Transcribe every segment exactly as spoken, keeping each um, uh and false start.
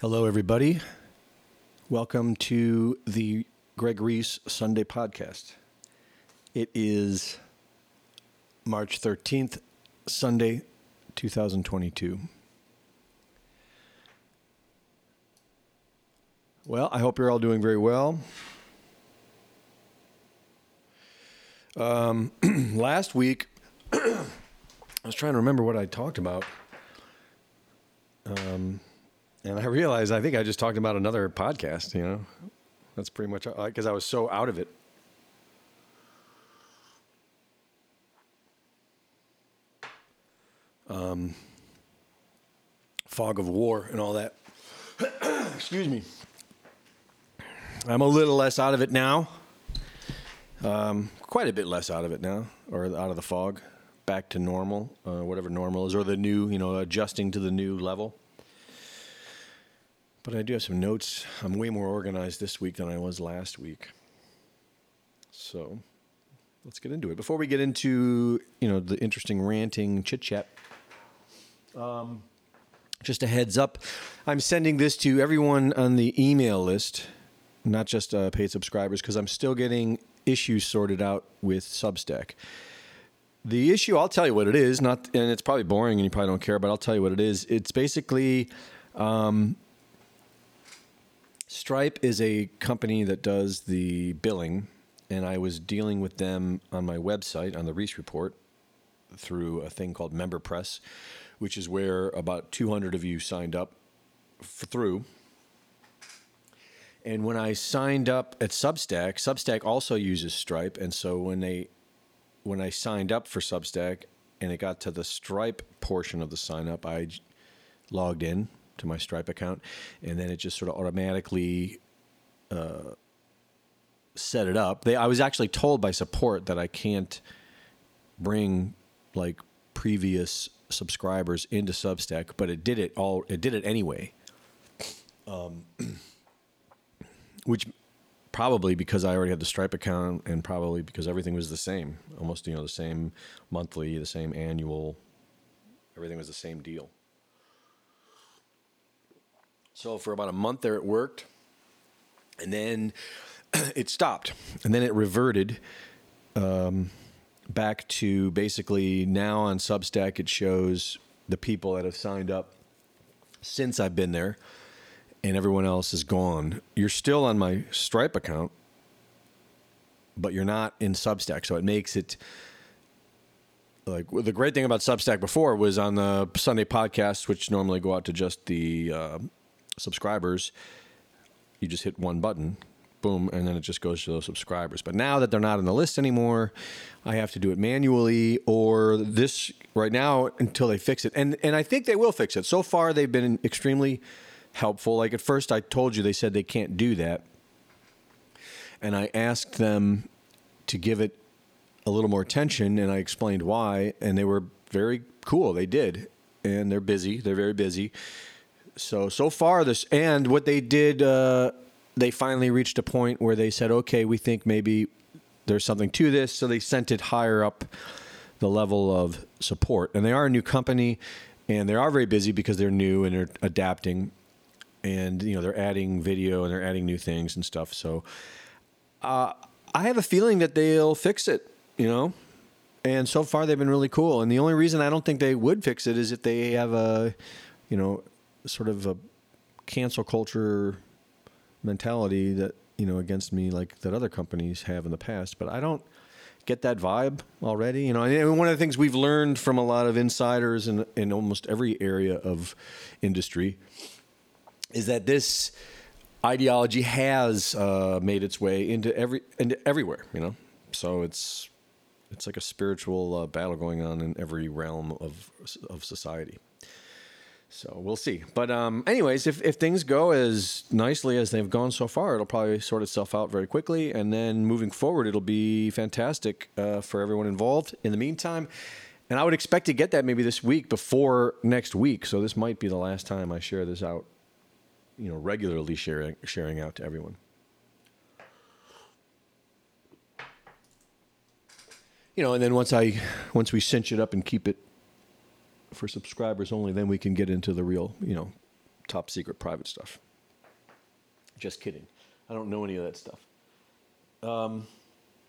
Hello, everybody. Welcome to the Greg Reese Sunday podcast. It is March thirteenth, Sunday, two thousand twenty-two. Well, I hope you're all doing very well. Um, last week, I was trying to remember what I talked about. Um, and I realized, I think I just talked about another podcast, you know, that's pretty much because I was so out of it. Um, fog of war and all that. Excuse me. I'm a little less out of it now. Um, quite a bit less out of it now, or out of the fog, back to normal, uh, whatever normal is, or the new, you know, adjusting to the new level. But I do have some notes. I'm way more organized this week than I was last week. So let's get into it. Before we get into, you know, the interesting ranting chit-chat, um, just a heads up, I'm sending this to everyone on the email list, not just uh, paid subscribers, because I'm still getting issues sorted out with Substack. The issue, I'll tell you what it is, not, and it's probably boring and you probably don't care, but I'll tell you what it is. It's basically, um, Stripe is a company that does the billing, and I was dealing with them on my website, on the Reese Report, through a thing called MemberPress, which is where about two hundred of you signed up for, through. And when I signed up at Substack, Substack also uses Stripe, and so when they, when I signed up for Substack and it got to the Stripe portion of the sign up, I j- logged in to my Stripe account, and then it just sort of automatically uh, set it up. They, I was actually told by support that I can't bring like previous subscribers into Substack, but it did it all. It did it anyway. Um. Which probably because I already had the Stripe account, and probably because everything was the same, almost, you know, the same monthly, the same annual, everything was the same deal. So for about a month there it worked, and then it stopped, and then it reverted um, back to basically now on Substack it shows the people that have signed up since I've been there. And everyone else is gone. You're still on my Stripe account, but you're not in Substack. So it makes it like, well, the great thing about Substack before was on the Sunday podcasts, which normally go out to just the uh, subscribers. You just hit one button, boom, and then it just goes to those subscribers. But now that they're not on the list anymore, I have to do it manually, or this right now until they fix it. And and I think they will fix it. So far, they've been extremely helpful. Like at first I told you, they said they can't do that. And I asked them to give it a little more attention, and I explained why, and they were very cool. They did. And they're busy. They're very busy. So, so far this, and what they did, uh, they finally reached a point where they said, okay, we think maybe there's something to this. So they sent it higher up the level of support, and they are a new company, and they are very busy because they're new and they're adapting. And, you know, they're adding video and they're adding new things and stuff. So uh, I have a feeling that they'll fix it, you know. And so far they've been really cool. And the only reason I don't think they would fix it is if they have a, you know, sort of a cancel culture mentality that, you know, against me like that other companies have in the past. But I don't get that vibe already. You know, and one of the things we've learned from a lot of insiders in, in almost every area of industry is that this ideology has uh, made its way into every into everywhere, you know. So it's it's like a spiritual uh, battle going on in every realm of of society. So we'll see. But um, anyways, if if things go as nicely as they've gone so far, it'll probably sort itself out very quickly, and then moving forward, it'll be fantastic uh, for everyone involved. In the meantime. And I would expect to get that maybe this week before next week. So this might be the last time I share this out. You know, regularly sharing sharing out to everyone. You know, and then once I once we cinch it up and keep it for subscribers only, then we can get into the real, you know, top secret private stuff. Just kidding. I don't know any of that stuff. Um,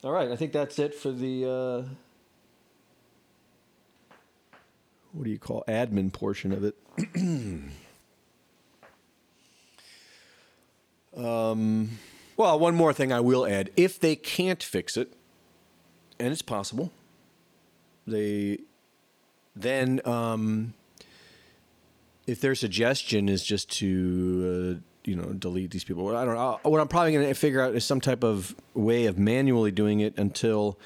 all right. I think that's it for the, uh, what do you call admin portion of it? um, well, one more thing I will add. If they can't fix it, and it's possible, they then um, if their suggestion is just to uh, you know delete these people, what I don't know. What I'm probably going to figure out is some type of way of manually doing it until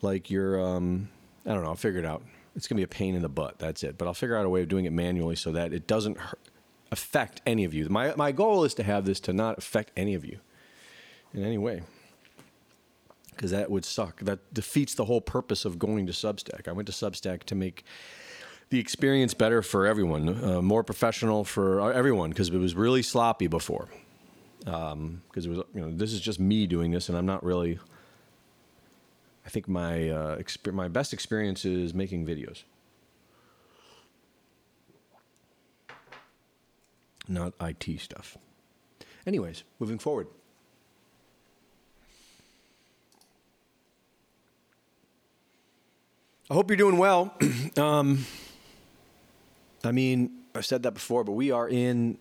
like you're um, I don't know. I'll figure it out. It's going to be a pain in the butt. That's it. But I'll figure out a way of doing it manually so that it doesn't hurt, affect any of you. My my goal is to have this to not affect any of you in any way. Because that would suck. That defeats the whole purpose of going to Substack. I went to Substack to make the experience better for everyone, uh, more professional for everyone, because it was really sloppy before. Because um, it was, you know, this is just me doing this, and I'm not really. I think my uh, exp- my best experience is making videos, not I T stuff. Anyways, moving forward. I hope you're doing well. um, I mean, I've said that before, but we are in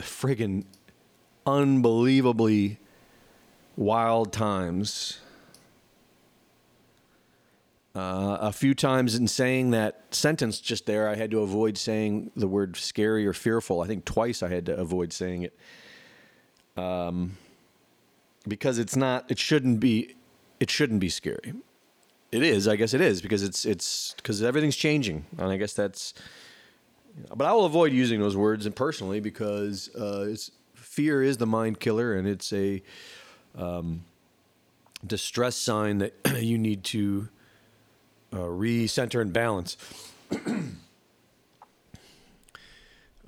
friggin' unbelievably wild times. Uh, a few times in saying that sentence just there, I had to avoid saying the word scary or fearful. I think twice I had to avoid saying it. Um, because it's not, it shouldn't be, it shouldn't be scary. It is, I guess it is, because it's, it's, because everything's changing. And I guess that's, you know, but I will avoid using those words and personally because uh, it's, fear is the mind killer and it's a um, distress sign that you need to Uh, recenter and balance,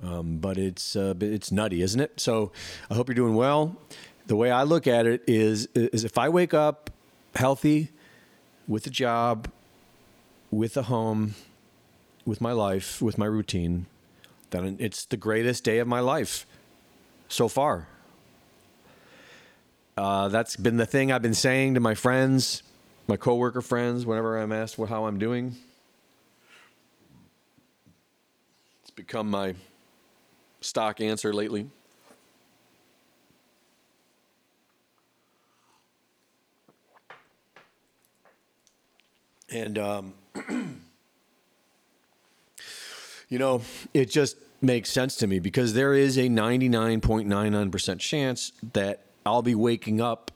um, but it's uh, it's nutty, isn't it? So I hope you're doing well. The way I look at it is is if I wake up healthy, with a job, with a home, with my life, with my routine, then it's the greatest day of my life so far. Uh, that's been the thing I've been saying to my friends. My coworker friends, whenever I'm asked how I'm doing, it's become my stock answer lately. And, um, you know, it just makes sense to me because there is a ninety-nine point nine nine percent chance that I'll be waking up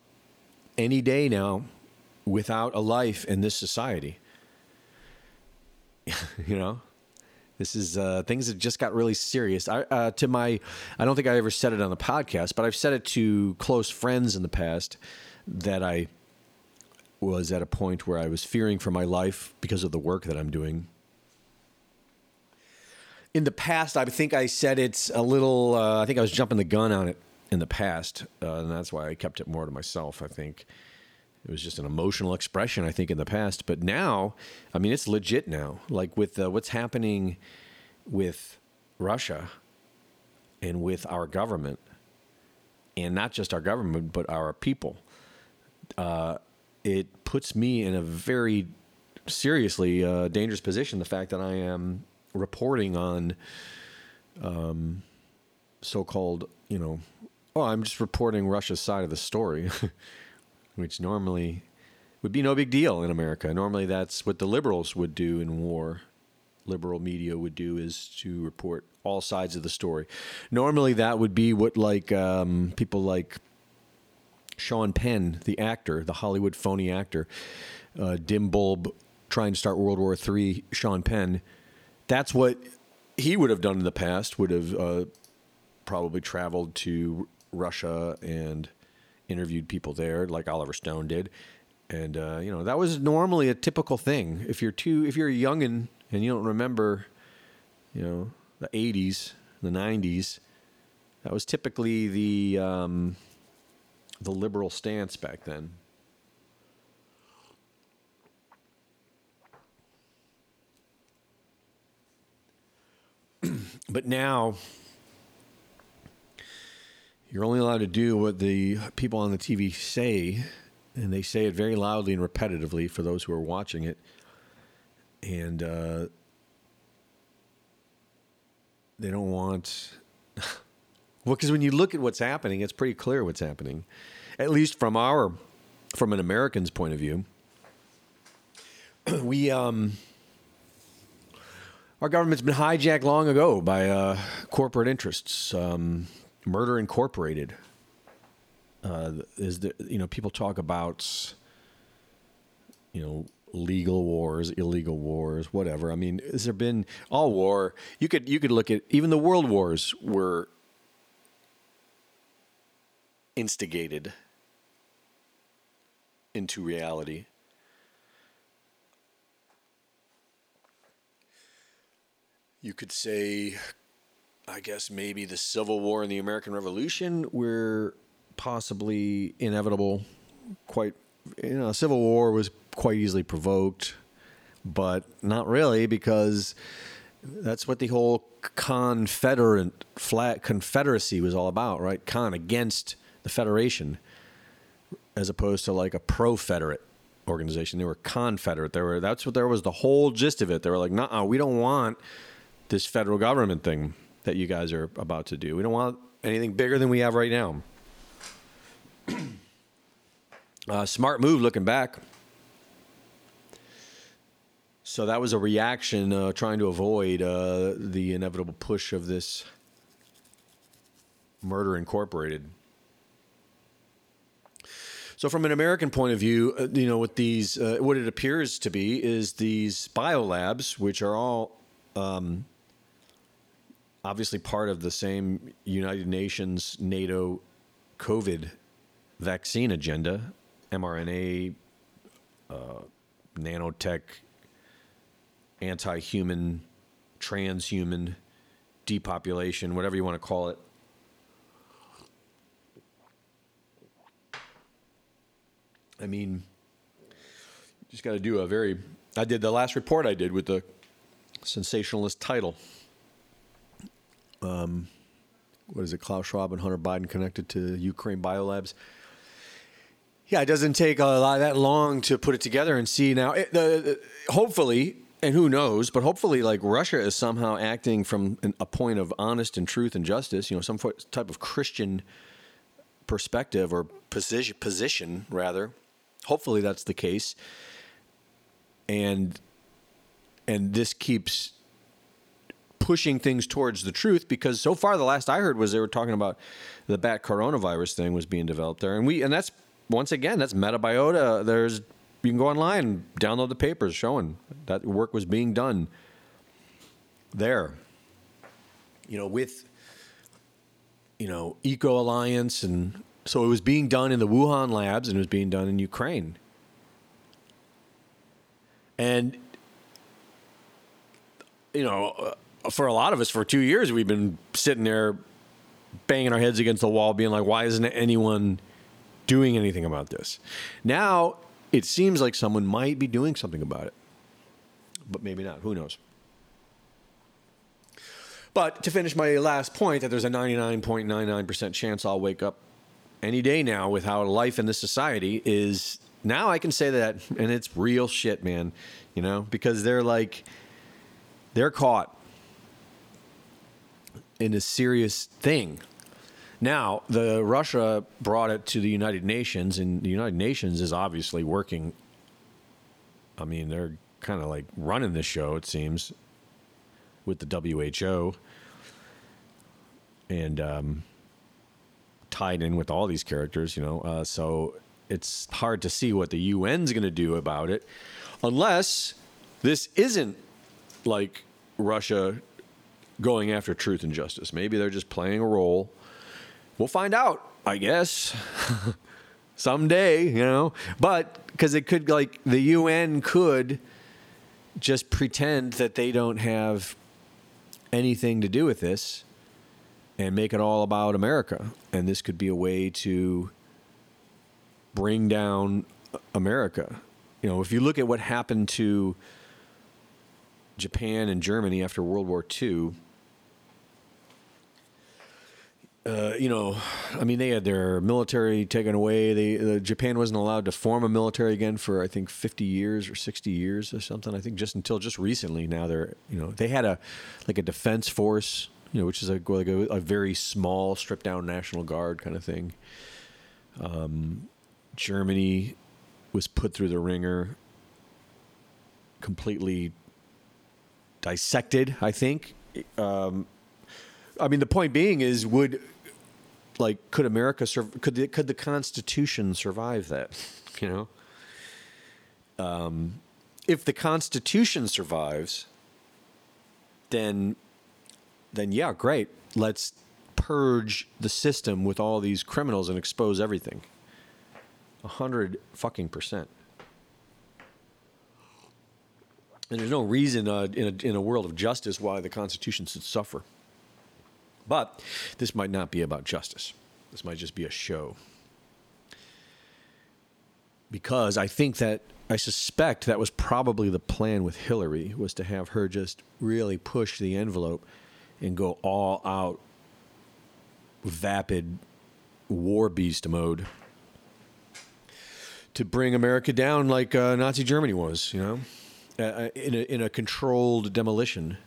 any day now without a life in this society. You know, this is uh, things have just got really serious. I uh, to my, I don't think I ever said it on the podcast, but I've said it to close friends in the past that I was at a point where I was fearing for my life because of the work that I'm doing. In the past, I think I said it's a little. Uh, I think I was jumping the gun on it in the past, uh, and that's why I kept it more to myself, I think. It was just an emotional expression, I think, in the past. But now, I mean, it's legit now. Like with uh, what's happening with Russia and with our government, and not just our government, but our people, uh, it puts me in a very seriously uh, dangerous position. The fact that I am reporting on um, so-called, you know, oh, I'm just reporting Russia's side of the story. Which normally would be no big deal in America. Normally that's what the liberals would do in war. Liberal media would do is to report all sides of the story. Normally that would be what like um, people like Sean Penn, the actor, the Hollywood phony actor, uh, dim bulb trying to start World War Three, Sean Penn. That's what he would have done in the past, would have uh, probably traveled to Russia and interviewed people there like Oliver Stone did. And, uh, you know, that was normally a typical thing. If you're too, if you're a youngin' and you don't remember, you know, the eighties, the nineties, that was typically the, um, the liberal stance back then. But now You're only allowed to do what the people on the T V say, and they say it very loudly and repetitively for those who are watching it. And uh, they don't want... Well, because when you look at what's happening, it's pretty clear what's happening, at least from our, from an American's point of view. We, um, our government's been hijacked long ago by uh, corporate interests. Um, Murder Incorporated uh, is the, you know, people talk about, you know, legal wars, illegal wars, whatever. I mean, has there been all war? You could you could look at even the world wars were instigated into reality. You could say, I guess, maybe the Civil War and the American Revolution were possibly inevitable. Quite, you know, Civil War was quite easily provoked, but not really, because that's what the whole Confederate flat Confederacy was all about, right? Con against the Federation, as opposed to like a pro-Federate organization. They were Confederate. They were, that's what there was, the whole gist of it. They were like, nah, we don't want this federal government thing that you guys are about to do. We don't want anything bigger than we have right now. uh, smart move looking back. So that was a reaction uh, trying to avoid uh, the inevitable push of this Murder Incorporated. So from an American point of view, uh, you know, with these, uh, what it appears to be is these biolabs, which are all... Um, obviously part of the same United Nations, NATO, COVID vaccine agenda, mRNA, uh, nanotech, anti-human, transhuman, depopulation, whatever you want to call it. I mean, just got to do a very... I did the last report I did with the sensationalist title. Um, what is it? Klaus Schwab and Hunter Biden connected to Ukraine biolabs. Yeah, it doesn't take a lot that long to put it together and see now. It, the, the, hopefully, and who knows, but hopefully, like, Russia is somehow acting from an, a point of honest and truth and justice. You know, some type of Christian perspective or position, position rather. Hopefully, that's the case. And and this keeps pushing things towards the truth, because so far the last I heard was they were talking about the bat coronavirus thing was being developed there. And we, and that's, once again, that's Metabiota. There's, you can go online, download the papers showing that work was being done there, you know, with, you know, Eco Alliance. And so it was being done in the Wuhan labs and it was being done in Ukraine. And, you know, uh, for a lot of us, for two years, we've been sitting there banging our heads against the wall, being like, why isn't anyone doing anything about this? Now, it seems like someone might be doing something about it, but maybe not. Who knows? But to finish my last point, that there's a ninety-nine point nine nine percent chance I'll wake up any day now with how life in this society is. Now I can say that, and it's real shit, man, you know, because they're like, they're caught in a serious thing. Now, the Russia brought it to the United Nations, and the United Nations is obviously working. I mean, they're kind of like running this show, it seems, with the W H O, and um, tied in with all these characters, you know. Uh, so it's hard to see what the U N's going to do about it, unless this isn't like Russia going after truth and justice. Maybe they're just playing a role. We'll find out, I guess, someday, you know. But because it could, like, the U N could just pretend that they don't have anything to do with this and make it all about America. And this could be a way to bring down America. You know, if you look at what happened to Japan and Germany after World War Two, uh, you know, I mean, they had their military taken away. They uh, Japan wasn't allowed to form a military again for, I think, fifty years or sixty years or something. I think just until just recently now they're, you know, they had a like a defense force, you know, which is like, like a, a very small stripped down National Guard kind of thing. Um, Germany was put through the ringer, completely dissected, I think. Um, I mean, the point being is, would like could America sur- could the, could the Constitution survive that? You know, um, if the Constitution survives, then then yeah, great. Let's purge the system with all these criminals and expose everything. A hundred fucking percent. And there's no reason uh, in, a, in a world of justice why the Constitution should suffer. But this might not be about justice. This might just be a show. Because I think that, I suspect that was probably the plan with Hillary, was to have her just really push the envelope and go all out, vapid war beast mode to bring America down like uh, Nazi Germany was, you know? Uh, in a in a controlled demolition,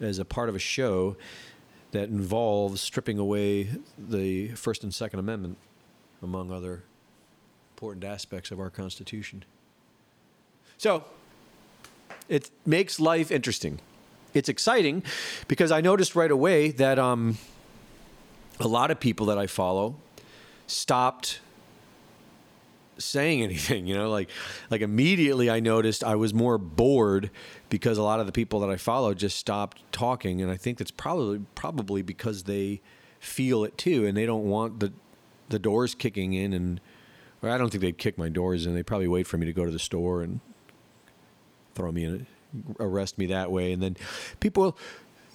as a part of a show that involves stripping away the First and Second Amendment, among other important aspects of our Constitution. So it makes life interesting. It's exciting because I noticed right away that um, a lot of people that I follow stopped saying anything, you know, like like immediately I noticed I was more bored because a lot of the people that I follow just stopped talking, and I think that's probably probably because they feel it too, and they don't want the the doors kicking in, and or I don't think they'd kick my doors in. They probably wait for me to go to the store and throw me in, arrest me that way, and then people,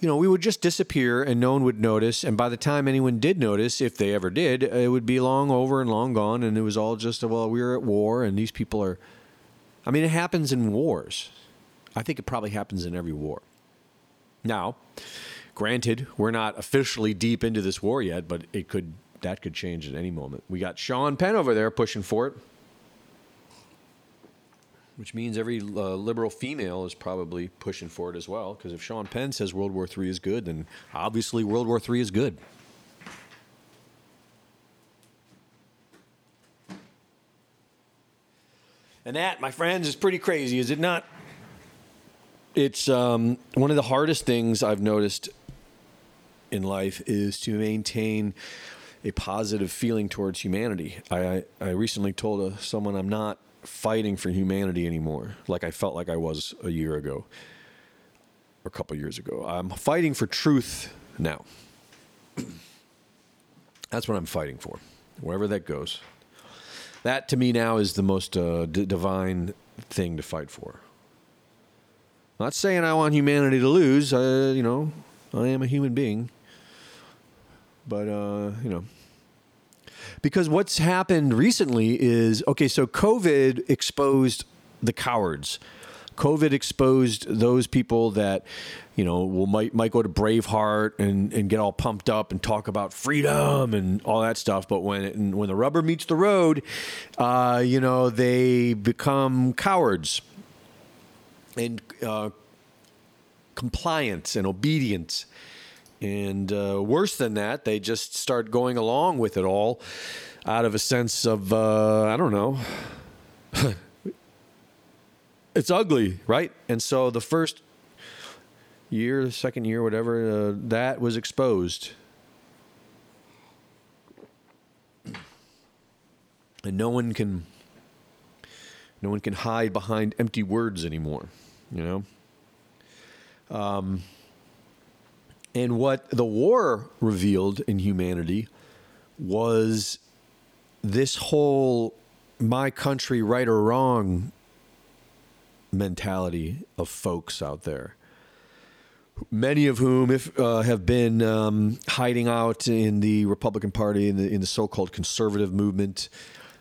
you know, we would just disappear and no one would notice. And by the time anyone did notice, if they ever did, it would be long over and long gone. And it was all just, well, we were at war and these people are... I mean, it happens in wars. I think it probably happens in every war. Now, granted, we're not officially deep into this war yet, but it could that could change at any moment. We got Sean Penn over there pushing for it, which means every uh, liberal female is probably pushing for it as well. Because if Sean Penn says World War Three is good, then obviously World War Three is good. And that, my friends, is pretty crazy, is it not? It's um, one of the hardest things I've noticed in life is to maintain a positive feeling towards humanity. I, I recently told a, someone I'm not fighting for humanity anymore, like I felt like I was a year ago or a couple years ago. I'm fighting for truth now. That's what I'm fighting for, wherever that goes. That to me now is the most uh, d- divine thing to fight for. Not saying I want humanity to lose. Uh, you know, I am a human being, but uh, you know. Because what's happened recently is, okay, so COVID exposed the cowards. COVID exposed those people that, you know, will might might go to Braveheart and, and get all pumped up and talk about freedom and all that stuff. But when it, when the rubber meets the road, uh, you know, they become cowards and uh, compliance and obedience. And uh, worse than that, they just start going along with it all out of a sense of, uh, I don't know, it's ugly, right? And so the first year, second year, whatever, uh, that was exposed. And no one can, no one can hide behind empty words anymore, you know? Um... And what the war revealed in humanity was this whole my country, right or wrong mentality of folks out there, many of whom if, uh, have been um, hiding out in the Republican Party, in the, in the so-called conservative movement,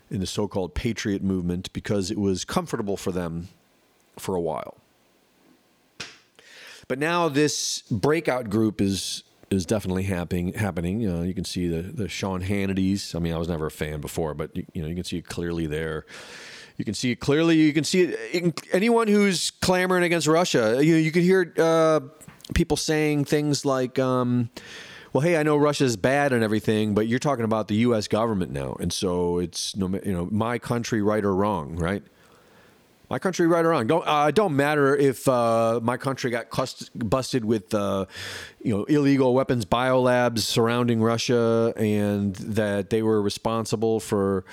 in the so-called patriot movement, because it was comfortable for them for a while. But now this breakout group is is definitely happening. Happening. Uh, you can see the the Sean Hannity's. I mean, I was never a fan before, but you, you know, you can see it clearly there. You can see it clearly. You can see it. Anyone who's clamoring against Russia, you you could hear uh, people saying things like, um, "Well, hey, I know Russia's bad and everything, but you're talking about the U S government now, and so it's no, you know, my country, right or wrong, right? My country, right or wrong. Don't uh, don't matter if uh, my country got cust- busted with, uh, you know, illegal weapons biolabs surrounding Russia, and that they were responsible for."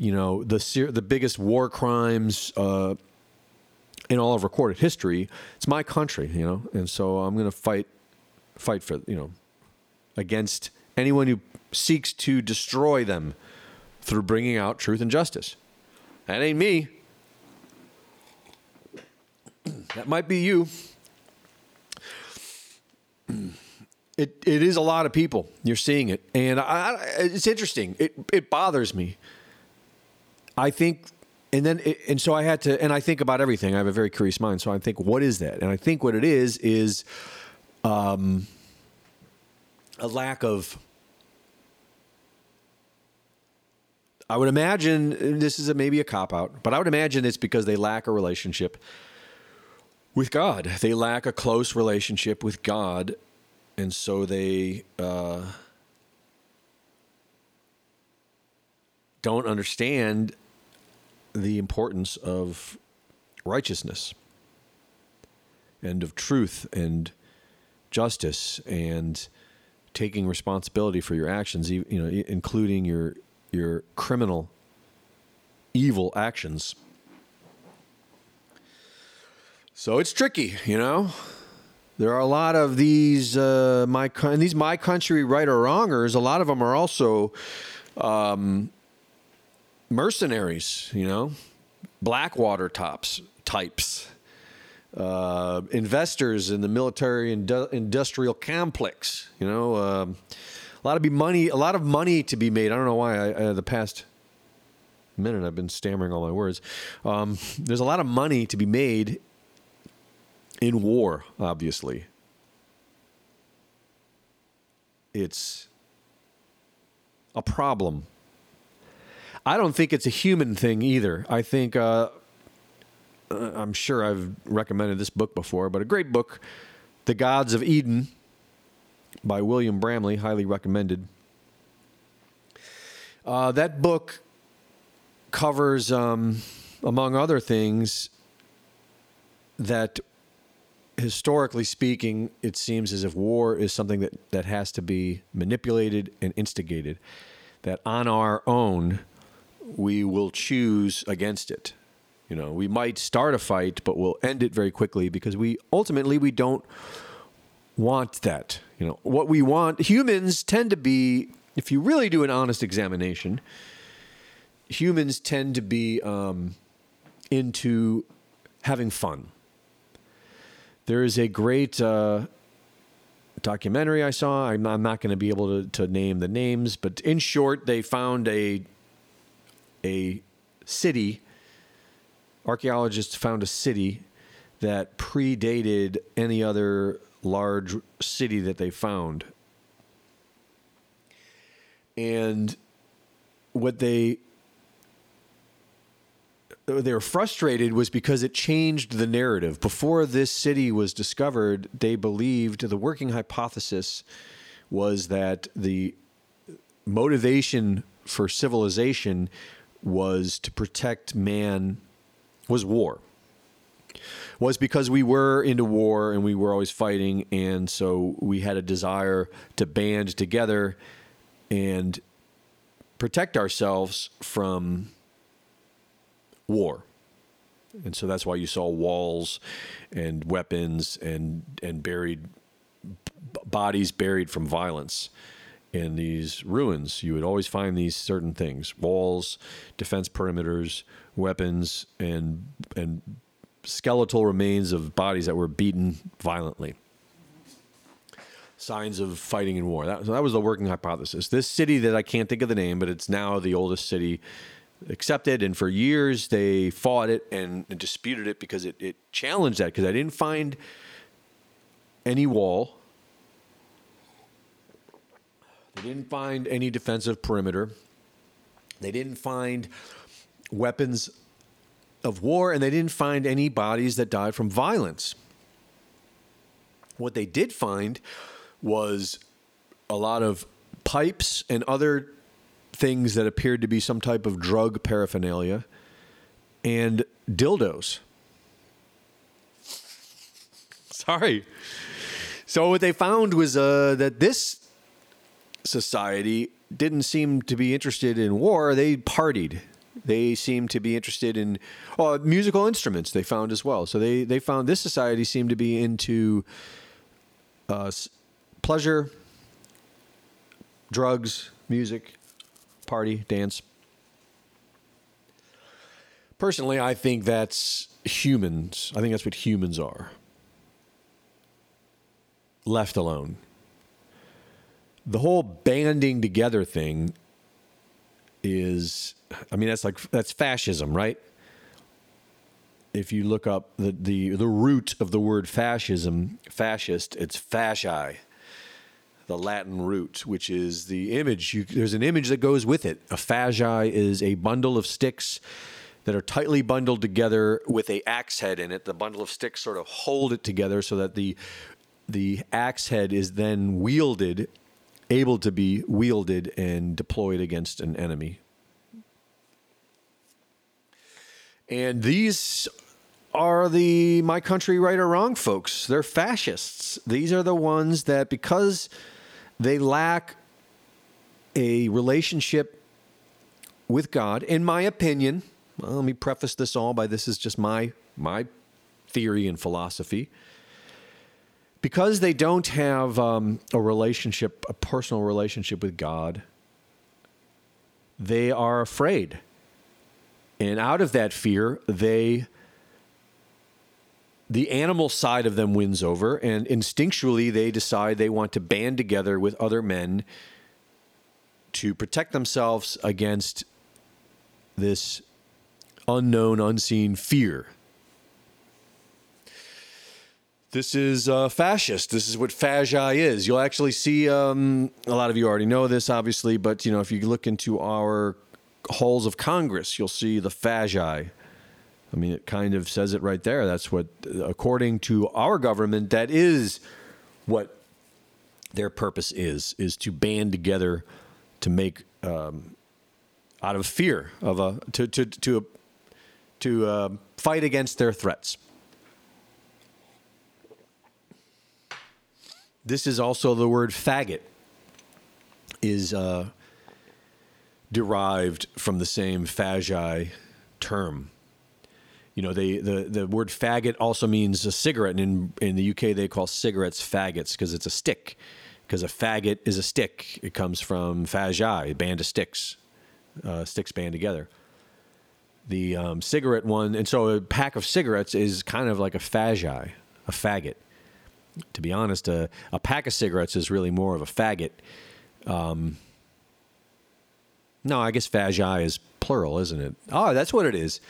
You know, the ser- the biggest war crimes uh, in all of recorded history. It's my country, you know, and so I'm going to fight, fight for, you know, against anyone who seeks to destroy them through bringing out truth and justice. That ain't me. That might be you. It it is a lot of people. You're seeing it, and I, it's interesting. It it bothers me. I think, and then, and so I had to, and I think about everything. I have a very curious mind. So I think, what is that? And I think what it is, is um, a lack of, I would imagine, and this is a, maybe a cop-out, but I would imagine it's because they lack a relationship with God. They lack a close relationship with God. And so they, uh, don't understand the importance of righteousness and of truth and justice and taking responsibility for your actions, you know, including your your criminal evil actions. So it's tricky, you know. There are a lot of these uh, my and these my country right or wrongers. A lot of them are also um, mercenaries, you know, Blackwater tops types, uh, investors in the military and indu- industrial complex. You know, uh, a lot of be money, a lot of money to be made. I don't know why. I, uh, the past minute, I've been stammering all my words. Um, there's a lot of money to be made in war. Obviously, it's a problem. I don't think it's a human thing either. I think, uh, I'm sure I've recommended this book before, but a great book, The Gods of Eden by William Bramley, highly recommended. Uh, that book covers, um, among other things, that historically speaking, it seems as if war is something that, that has to be manipulated and instigated, that on our own, we will choose against it. You know, we might start a fight, but we'll end it very quickly because we ultimately we don't want that. You know, what we want, humans tend to be, if you really do an honest examination, humans tend to be um, into having fun. There is a great uh, documentary I saw. I'm not, not going to be able to, to name the names, but in short, they found a A city, archaeologists found a city that predated any other large city that they found. And what they, they were frustrated was because it changed the narrative. Before this city was discovered, they believed the working hypothesis was that the motivation for civilization was to protect man, was war, was because we were into war and we were always fighting. And so we had a desire to band together and protect ourselves from war. And so that's why you saw walls and weapons and, and buried b- bodies buried from violence. In these ruins, you would always find these certain things, walls, defense perimeters, weapons, and and skeletal remains of bodies that were beaten violently. Signs of fighting and war. That, that was the working hypothesis. This city that I can't think of the name, but it's now the oldest city accepted, and for years they fought it and disputed it because it, it challenged that, because I didn't find any wall. They didn't find any defensive perimeter. They didn't find weapons of war, and they didn't find any bodies that died from violence. What they did find was a lot of pipes and other things that appeared to be some type of drug paraphernalia and dildos. Sorry. So what they found was uh, that this society didn't seem to be interested in war. They partied. They seemed to be interested in oh, musical instruments, they found as well. So they, they found this society seemed to be into uh, pleasure, drugs, music, party, dance. Personally, I think that's humans. I think that's what humans are. Left alone. The whole banding together thing is, I mean, that's like, that's fascism, right? If you look up the, the, the root of the word fascism, fascist, it's fasci, the Latin root, which is the image. You, there's an image that goes with it. A fasci is a bundle of sticks that are tightly bundled together with a axe head in it. The bundle of sticks sort of hold it together so that the, the axe head is then wielded, able to be wielded and deployed against an enemy. And these are the My Country Right or Wrong folks. They're fascists. These are the ones that, because they lack a relationship with God, in my opinion, well, let me preface this all by this is just my, my theory and philosophy. Because they don't have um, a relationship, a personal relationship with God, they are afraid. And out of that fear, they, the animal side of them wins over, and instinctually they decide they want to band together with other men to protect themselves against this unknown, unseen fear. This is uh, fascist. This is what fasci is. You'll actually see, um, a lot of you already know this, obviously, but you know, if you look into our halls of Congress, you'll see the fasci. I mean, it kind of says it right there. That's what, according to our government, that is what their purpose is, is to band together to make, um, out of fear of a, to, to, to, to uh, fight against their threats. This is also the word faggot is, uh, derived from the same fasci term. You know, they, the, the word faggot also means a cigarette. And in, in the U K, they call cigarettes faggots because it's a stick. Because a faggot is a stick. It comes from fasci, a band of sticks. Uh, sticks band together. The um, cigarette one, and so a pack of cigarettes is kind of like a fasci, a faggot. To be honest, a, a pack of cigarettes is really more of a faggot. Um... No, I guess fasci is plural, isn't it? Oh, that's what it is.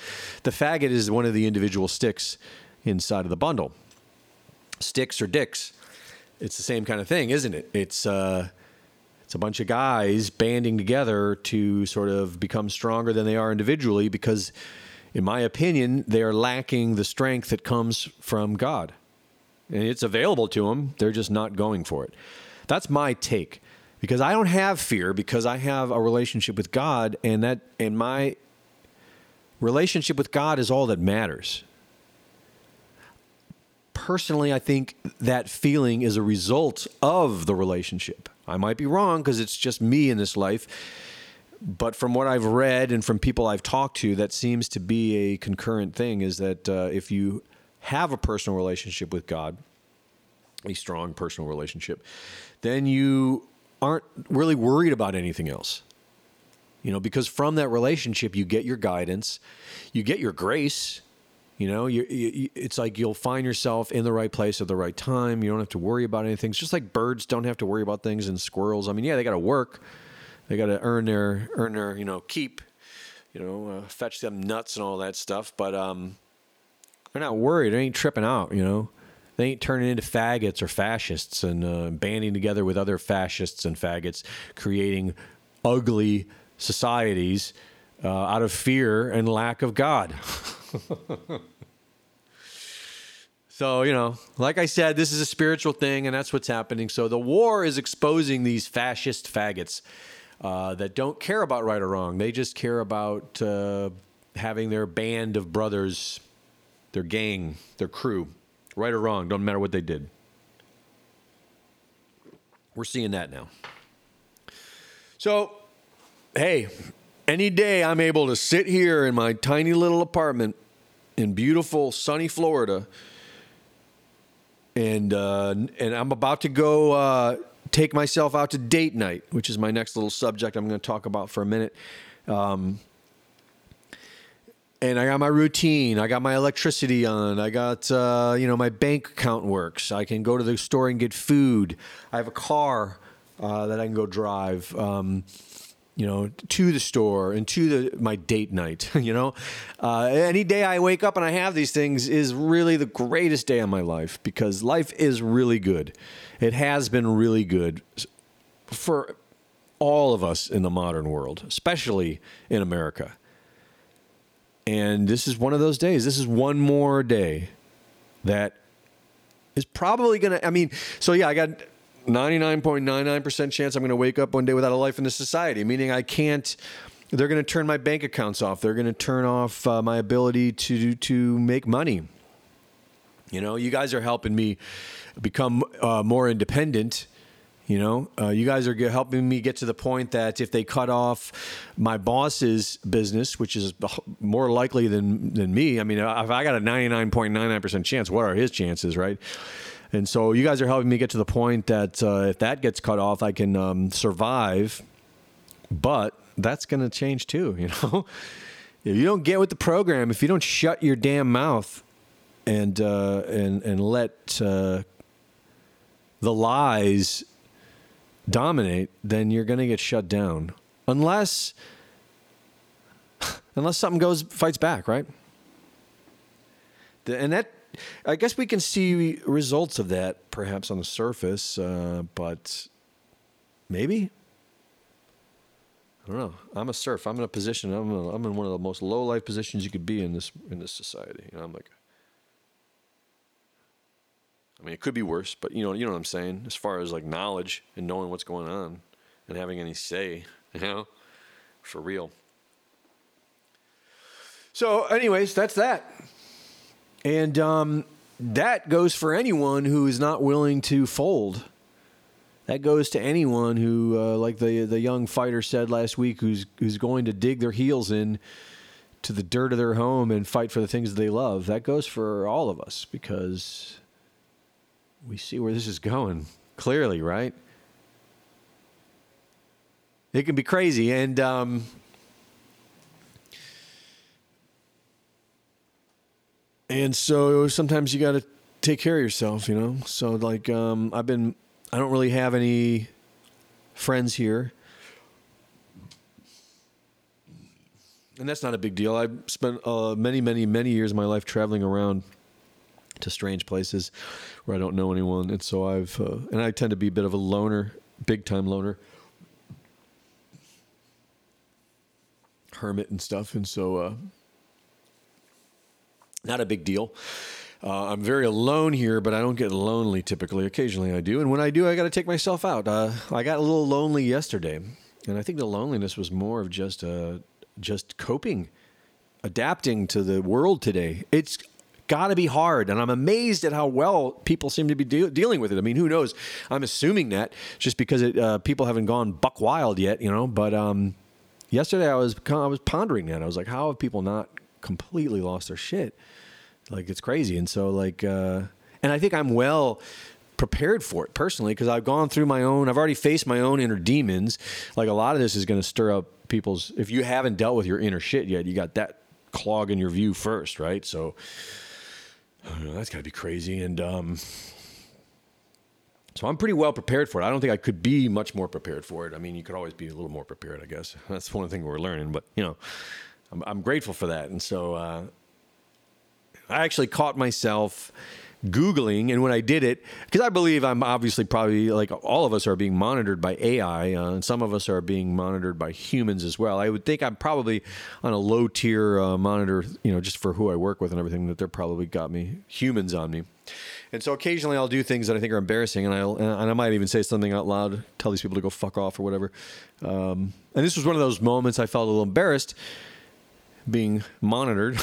The faggot is one of the individual sticks inside of the bundle. Sticks or dicks. It's the same kind of thing, isn't it? It's uh, it's a bunch of guys banding together to sort of become stronger than they are individually because, in my opinion, they are lacking the strength that comes from God. And it's available to them. They're just not going for it. That's my take. Because I don't have fear, because I have a relationship with God, and that, and my relationship with God is all that matters. Personally, I think that feeling is a result of the relationship. I might be wrong because it's just me in this life, but from what I've read and from people I've talked to, that seems to be a concurrent thing, is that uh, if you have a personal relationship with God, a strong personal relationship, then you aren't really worried about anything else, you know, because from that relationship, you get your guidance, you get your grace, you know, you, you, it's like you'll find yourself in the right place at the right time. You don't have to worry about anything. It's just like birds don't have to worry about things, and squirrels. I mean, yeah, they got to work. They got to earn their, earn their, you know, keep, you know, uh, fetch them nuts and all that stuff. But um, they're not worried. They ain't tripping out, you know. They ain't turning into faggots or fascists and uh, banding together with other fascists and faggots, creating ugly societies uh, out of fear and lack of God. So, you know, like I said, this is a spiritual thing, and that's what's happening. So the war is exposing these fascist faggots uh, that don't care about right or wrong. They just care about uh, having their band of brothers, their gang, their crew, right or wrong. Don't matter what they did. We're seeing that now. So, hey, any day I'm able to sit here in my tiny little apartment in beautiful, sunny Florida, And uh, and I'm about to go uh, take myself out to date night, which is my next little subject I'm going to talk about for a minute. Um, and I got my routine. I got my electricity on. I got, uh, you know, my bank account works. I can go to the store and get food. I have a car uh, that I can go drive, um, you know, to the store and to the, my date night, you know. Uh, any day I wake up and I have these things is really the greatest day of my life, because life is really good. It has been really good for all of us in the modern world, especially in America. And this is one of those days. This is one more day that is probably going to, I mean, so yeah, I got ninety-nine point nine nine percent chance I'm going to wake up one day without a life in this society, meaning I can't, they're going to turn my bank accounts off. They're going to turn off uh, my ability to to make money. You know, you guys are helping me become uh, more independent. You know, uh, you guys are helping me get to the point that if they cut off my boss's business, which is more likely than, than me, I mean, if I got a ninety-nine point nine nine percent chance, what are his chances, right? And so you guys are helping me get to the point that uh, if that gets cut off, I can um, survive. But that's going to change too, you know? If you don't get with the program, if you don't shut your damn mouth and uh, and and let uh, the lies dominate, then you're going to get shut down. Unless, unless something goes, fights back, right? The, and that... I guess we can see results of that perhaps on the surface, uh, but maybe? I don't know. I'm a serf. I'm in a position, I'm, a, I'm in one of the most low-life positions you could be in this in this society. You know, I'm like, I mean, it could be worse, but you know, you know what I'm saying? As far as like knowledge and knowing what's going on and having any say, you know, for real. So anyways, that's that. And um, that goes for anyone who is not willing to fold. That goes to anyone who, uh, like the the young fighter said last week, who's who's going to dig their heels in to the dirt of their home and fight for the things that they love. That goes for all of us, because we see where this is going clearly, right? It can be crazy, and um, And so sometimes you got to take care of yourself, you know? So like, um, I've been, I don't really have any friends here, and that's not a big deal. I spent uh, many, many, many years of my life traveling around to strange places where I don't know anyone. And so I've, uh, and I tend to be a bit of a loner, big time loner, hermit and stuff. And so, uh, not a big deal. Uh, I'm very alone here, but I don't get lonely typically. Occasionally I do. And when I do, I got to take myself out. Uh, I got a little lonely yesterday. And I think the loneliness was more of just uh, just coping, adapting to the world today. It's got to be hard. And I'm amazed at how well people seem to be de- dealing with it. I mean, who knows? I'm assuming that just because it, uh, people haven't gone buck wild yet, you know. But um, yesterday I was I was pondering that. I was like, how have people not completely lost their shit? Like, it's crazy. And so like, uh, and I think I'm well prepared for it personally, because I've gone through my own, I've already faced my own inner demons. Like, a lot of this is going to stir up people's, if you haven't dealt with your inner shit yet, you got that clog in your view first. Right. So I don't know, that's gotta be crazy. And, um, so I'm pretty well prepared for it. I don't think I could be much more prepared for it. I mean, you could always be a little more prepared, I guess. That's one thing we're learning, but you know, I'm, I'm grateful for that. And so uh, I actually caught myself Googling, and when I did it, because I believe I'm obviously probably, like all of us are being monitored by A I, uh, and some of us are being monitored by humans as well. I would think I'm probably on a low-tier uh, monitor, you know, just for who I work with and everything, that they're probably got me, humans on me. And so occasionally I'll do things that I think are embarrassing, and I'll, and I might even say something out loud, tell these people to go fuck off or whatever. Um, and this was one of those moments I felt a little embarrassed being monitored.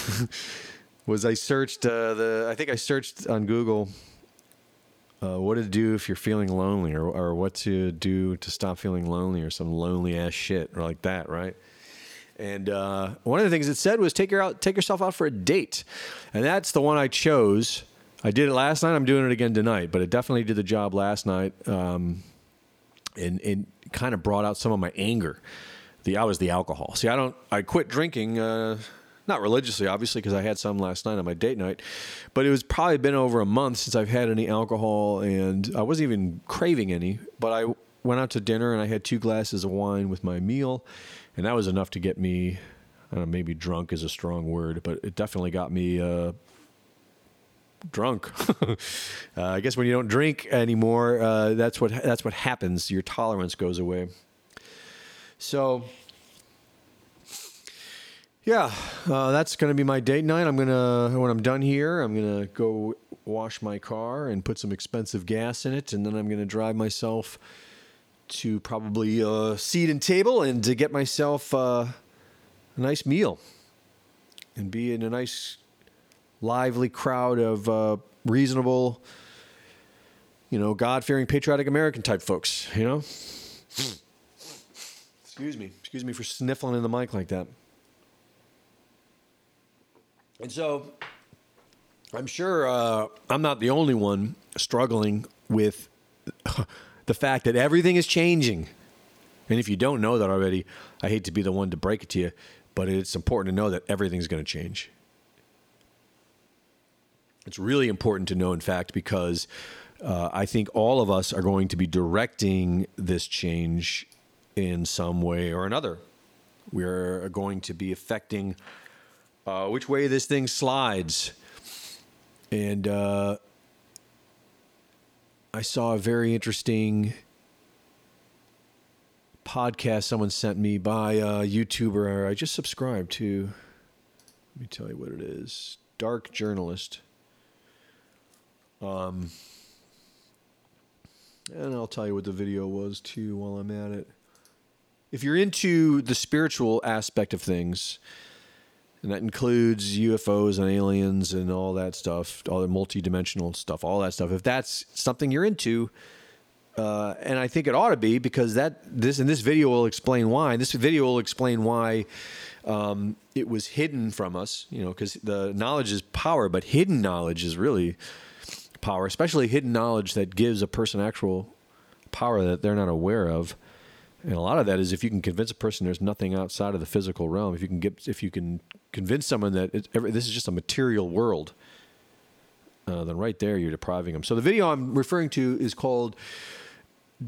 was I searched uh, the, I think I searched on Google, uh, what to do if you're feeling lonely, or, or what to do to stop feeling lonely, or some lonely ass shit or like that, right? And uh, one of the things it said was take your out, take yourself out for a date. And that's the one I chose. I did it last night. I'm doing it again tonight, but it definitely did the job last night. Um, and it kind of brought out some of my anger. The, I was the alcohol. See, I don't, I quit drinking, uh, not religiously, obviously, because I had some last night on my date night, but it was probably been over a month since I've had any alcohol, and I wasn't even craving any, but I went out to dinner and I had two glasses of wine with my meal, and that was enough to get me, I don't know, maybe drunk is a strong word, but it definitely got me, uh, drunk. uh, I guess when you don't drink anymore, uh, that's what, that's what happens. Your tolerance goes away. So, yeah, uh, that's going to be my date night. I'm going to, when I'm done here, I'm going to go wash my car and put some expensive gas in it. And then I'm going to drive myself to probably uh, Seat and Table and to get myself uh, a nice meal and be in a nice, lively crowd of uh, reasonable, you know, God-fearing, patriotic American-type folks, you know? Excuse me. Excuse me for sniffling in the mic like that. And so I'm sure uh, I'm not the only one struggling with the fact that everything is changing. And if you don't know that already, I hate to be the one to break it to you, but it's important to know that everything's going to change. It's really important to know, in fact, because uh, I think all of us are going to be directing this change in some way or another. We're going to be affecting uh, which way this thing slides. And uh, I saw a very interesting podcast someone sent me by a YouTuber I just subscribed to. Let me tell you what it is. Dark Journalist. Um, and I'll tell you what the video was, too, while I'm at it. If you're into the spiritual aspect of things, and that includes U F Os and aliens and all that stuff, all the multidimensional stuff, all that stuff, if that's something you're into, uh, and I think it ought to be, because that this and this video will explain why. This video will explain why um, it was hidden from us, you know, because the knowledge is power, but hidden knowledge is really power, especially hidden knowledge that gives a person actual power that they're not aware of. And a lot of that is if you can convince a person there's nothing outside of the physical realm. If you can get, if you can convince someone that it, every, this is just a material world, uh, then right there you're depriving them. So the video I'm referring to is called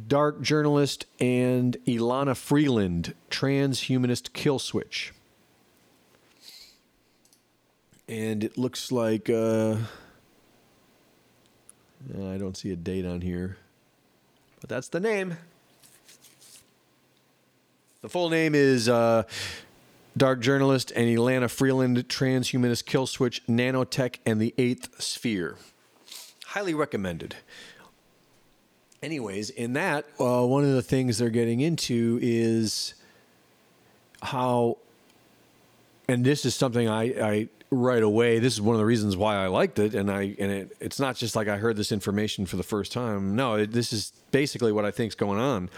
"Dark Journalist and Elana Freeland: Transhumanist Kill Switch," and it looks like uh, I don't see a date on here, but that's the name. The full name is uh, Dark Journalist and Elana Freeland, Transhumanist Kill Switch, Nanotech, and the Eighth Sphere. Highly recommended. Anyways, in that, uh, one of the things they're getting into is how, and this is something I, I right away, this is one of the reasons why I liked it, and I and it, it's not just like I heard this information for the first time. No, it, this is basically what I think is going on.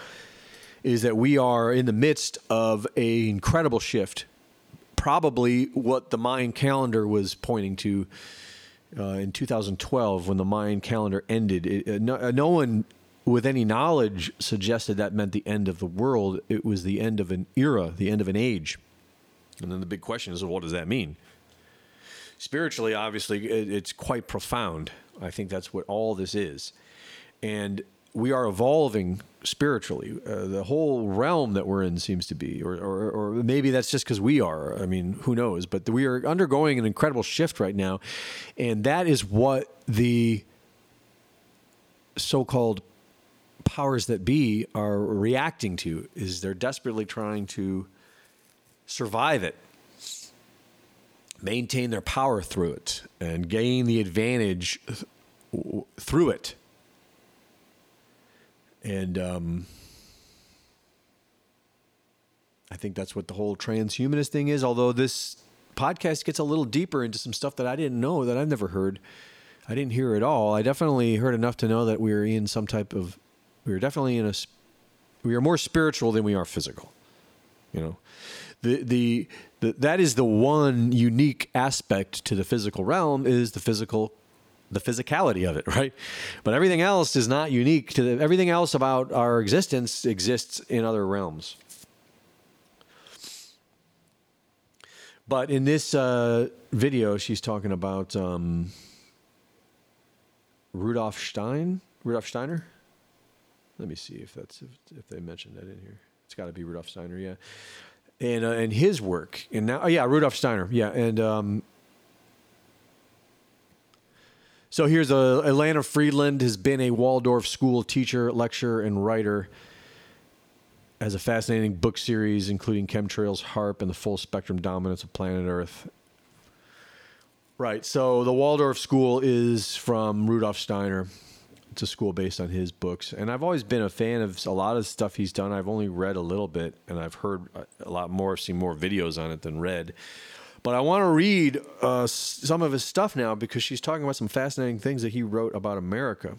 Is that we are in the midst of an incredible shift, probably what the Mayan calendar was pointing to uh, in two thousand twelve when the Mayan calendar ended. It, uh, no, uh, no one with any knowledge suggested that meant the end of the world. It was the end of an era, the end of an age. And then the big question is, well, what does that mean? Spiritually, obviously, it, it's quite profound. I think that's what all this is. And we are evolving spiritually. Uh, the whole realm that we're in seems to be, or or, or maybe that's just because we are. I mean, who knows? But we are undergoing an incredible shift right now. And that is what the so-called powers that be are reacting to, is they're desperately trying to survive it, maintain their power through it, and gain the advantage th- through it. And um, I think that's what the whole transhumanist thing is, although this podcast gets a little deeper into some stuff that I didn't know, that I've never heard. I didn't hear it all. I definitely heard enough to know that we are in some type of, we are definitely in a, we are more spiritual than we are physical. You know, the, the, the, that is the one unique aspect to the physical realm, is the physical, the physicality of it, right? But everything else is not unique to the, everything else about our existence exists in other realms. But in this uh, video, she's talking about um, Rudolf Stein, Rudolf Steiner. Let me see if that's, if, if they mentioned that in here. It's got to be Rudolf Steiner, yeah. And uh, and his work, and now, oh yeah, Rudolf Steiner, yeah. And um, so here's a, Elana Freeland has been a Waldorf school teacher, lecturer, and writer. Has a fascinating book series including Chemtrails, Harp, and the Full Spectrum Dominance of Planet Earth. Right, so the Waldorf school is from Rudolf Steiner. It's a school based on his books. And I've always been a fan of a lot of stuff he's done. I've only read a little bit, and I've heard a lot more, seen more videos on it than read. But I want to read uh, some of his stuff now, because she's talking about some fascinating things that he wrote about America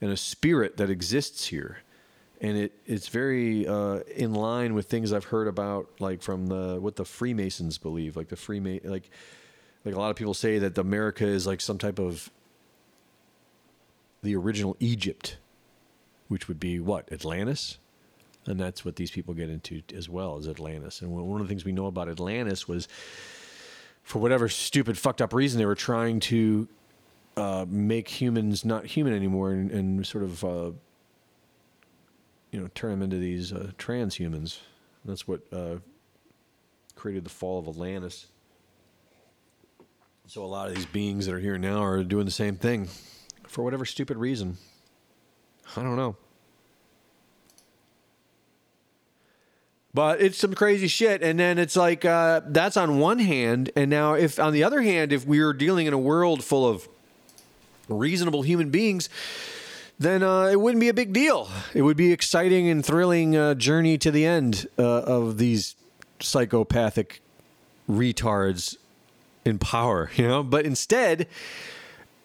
and a spirit that exists here. And it, it's very uh, in line with things I've heard about, like from the what the Freemasons believe. Like the Freema- like, like a lot of people say that America is like some type of the original Egypt, which would be what? Atlantis? And that's what these people get into as well, as Atlantis. And one of the things we know about Atlantis was, for whatever stupid fucked up reason, they were trying to uh, make humans not human anymore, and, and sort of uh, you know, turn them into these uh, transhumans. And that's what uh, created the fall of Atlantis. So a lot of these beings that are here now are doing the same thing, for whatever stupid reason. I don't know. But it's some crazy shit. And then it's like, uh, that's on one hand. And now if, on the other hand, if we were dealing in a world full of reasonable human beings, then uh, it wouldn't be a big deal. It would be exciting and thrilling uh, journey to the end uh, of these psychopathic retards in power, you know? But instead,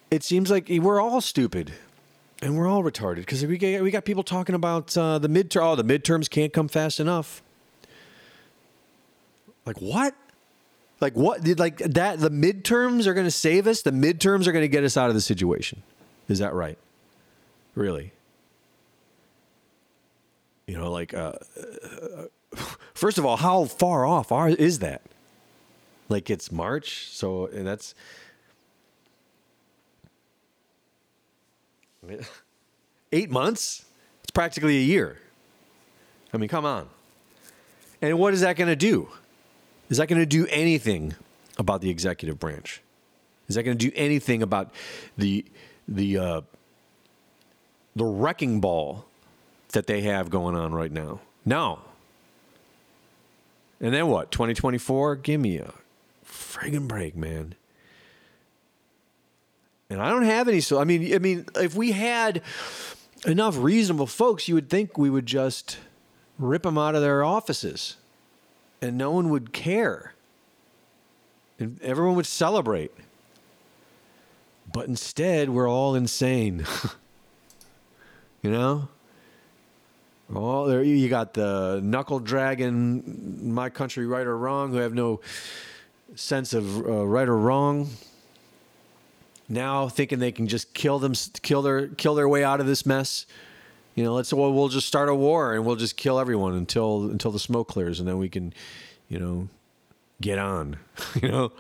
it seems like we're all stupid and we're all retarded, because we get, we got people talking about uh, the midterm. Oh, the midterms can't come fast enough. Like what? Like what? Like that? The midterms are going to save us. The midterms are going to get us out of the situation. Is that right? Really? You know, like uh, uh, first of all, how far off are is that? Like it's March, so and that's. Eight months? It's practically a year. I mean, come on. And what is that going to do? Is that going to do anything about the executive branch? Is that going to do anything about the the uh, the wrecking ball that they have going on right now? No. And then what? twenty twenty-four? Give me a friggin' break, man. And I don't have any. So I mean, I mean, if we had enough reasonable folks, you would think we would just rip them out of their offices, and no one would care, and everyone would celebrate. But instead, we're all insane. You know, all there. You got the knuckle dragging, my country right or wrong, who have no sense of uh, right or wrong. Now thinking they can just kill them, kill their, kill their way out of this mess. You know, let's, well, we'll just start a war and we'll just kill everyone until, until the smoke clears, and then we can, you know, get on, you know,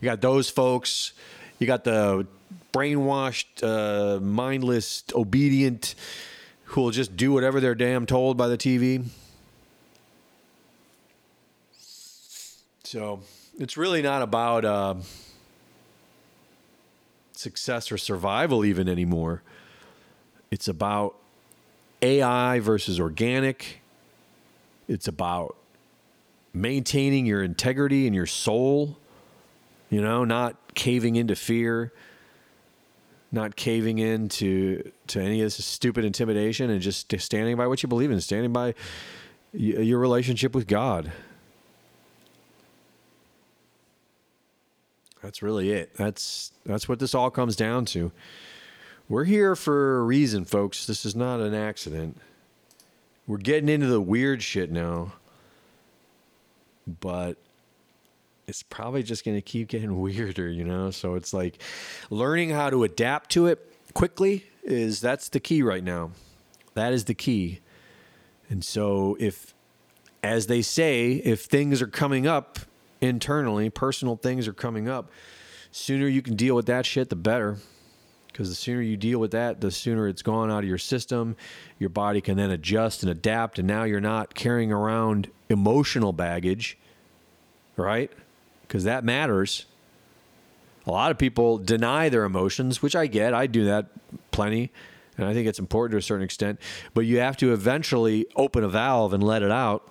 you got those folks, you got the brainwashed, uh, mindless, obedient, who will just do whatever they're damn told by the T V. So it's really not about uh, success or survival even anymore. It's about A I versus organic. It's about maintaining your integrity and your soul, you know, not caving into fear, not caving into to any of this stupid intimidation, and just standing by what you believe in, standing by your relationship with God. That's really it. That's that's what this all comes down to. We're here for a reason, folks. This is not an accident. We're getting into the weird shit now, but it's probably just going to keep getting weirder, you know? So it's like learning how to adapt to it quickly is that's the key right now. That is the key. And so if, as they say, if things are coming up internally, personal things are coming up, sooner you can deal with that shit, the better. Because the sooner you deal with that, the sooner it's gone out of your system. Your body can then adjust and adapt, and now you're not carrying around emotional baggage, right? Because that matters. A lot of people deny their emotions, which I get. I do that plenty, and I think it's important to a certain extent. But you have to eventually open a valve and let it out,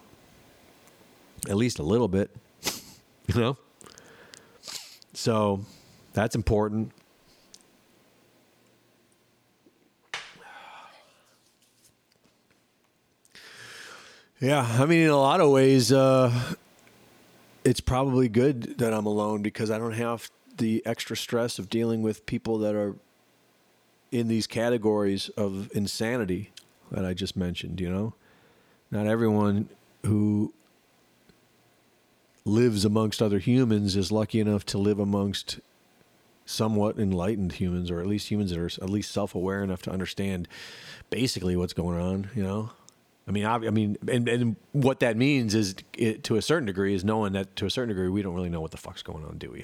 at least a little bit, you know? So that's important. Yeah, I mean, in a lot of ways, uh, it's probably good that I'm alone because I don't have the extra stress of dealing with people that are in these categories of insanity that I just mentioned, you know? Not everyone who lives amongst other humans is lucky enough to live amongst somewhat enlightened humans, or at least humans that are at least self-aware enough to understand basically what's going on, you know? I mean, I, I mean, and, and what that means is, it, to a certain degree, is knowing that to a certain degree we don't really know what the fuck's going on, do we?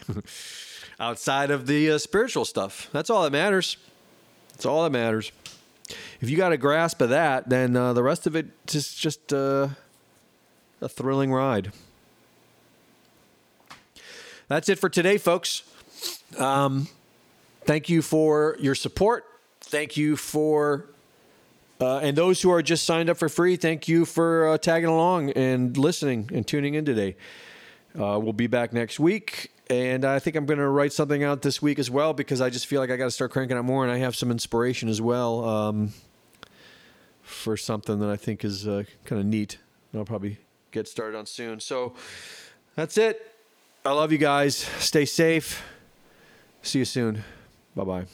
Outside of the uh, spiritual stuff, that's all that matters. That's all that matters. If you got a grasp of that, then uh, the rest of it is just uh, a thrilling ride. That's it for today, folks. Um, thank you for your support. Thank you for. Uh, and those who are just signed up for free, thank you for uh, tagging along and listening and tuning in today. Uh, we'll be back next week. And I think I'm going to write something out this week as well, because I just feel like I got to start cranking out more. And I have some inspiration as well um, for something that I think is uh, kind of neat. And I'll probably get started on soon. So that's it. I love you guys. Stay safe. See you soon. Bye-bye.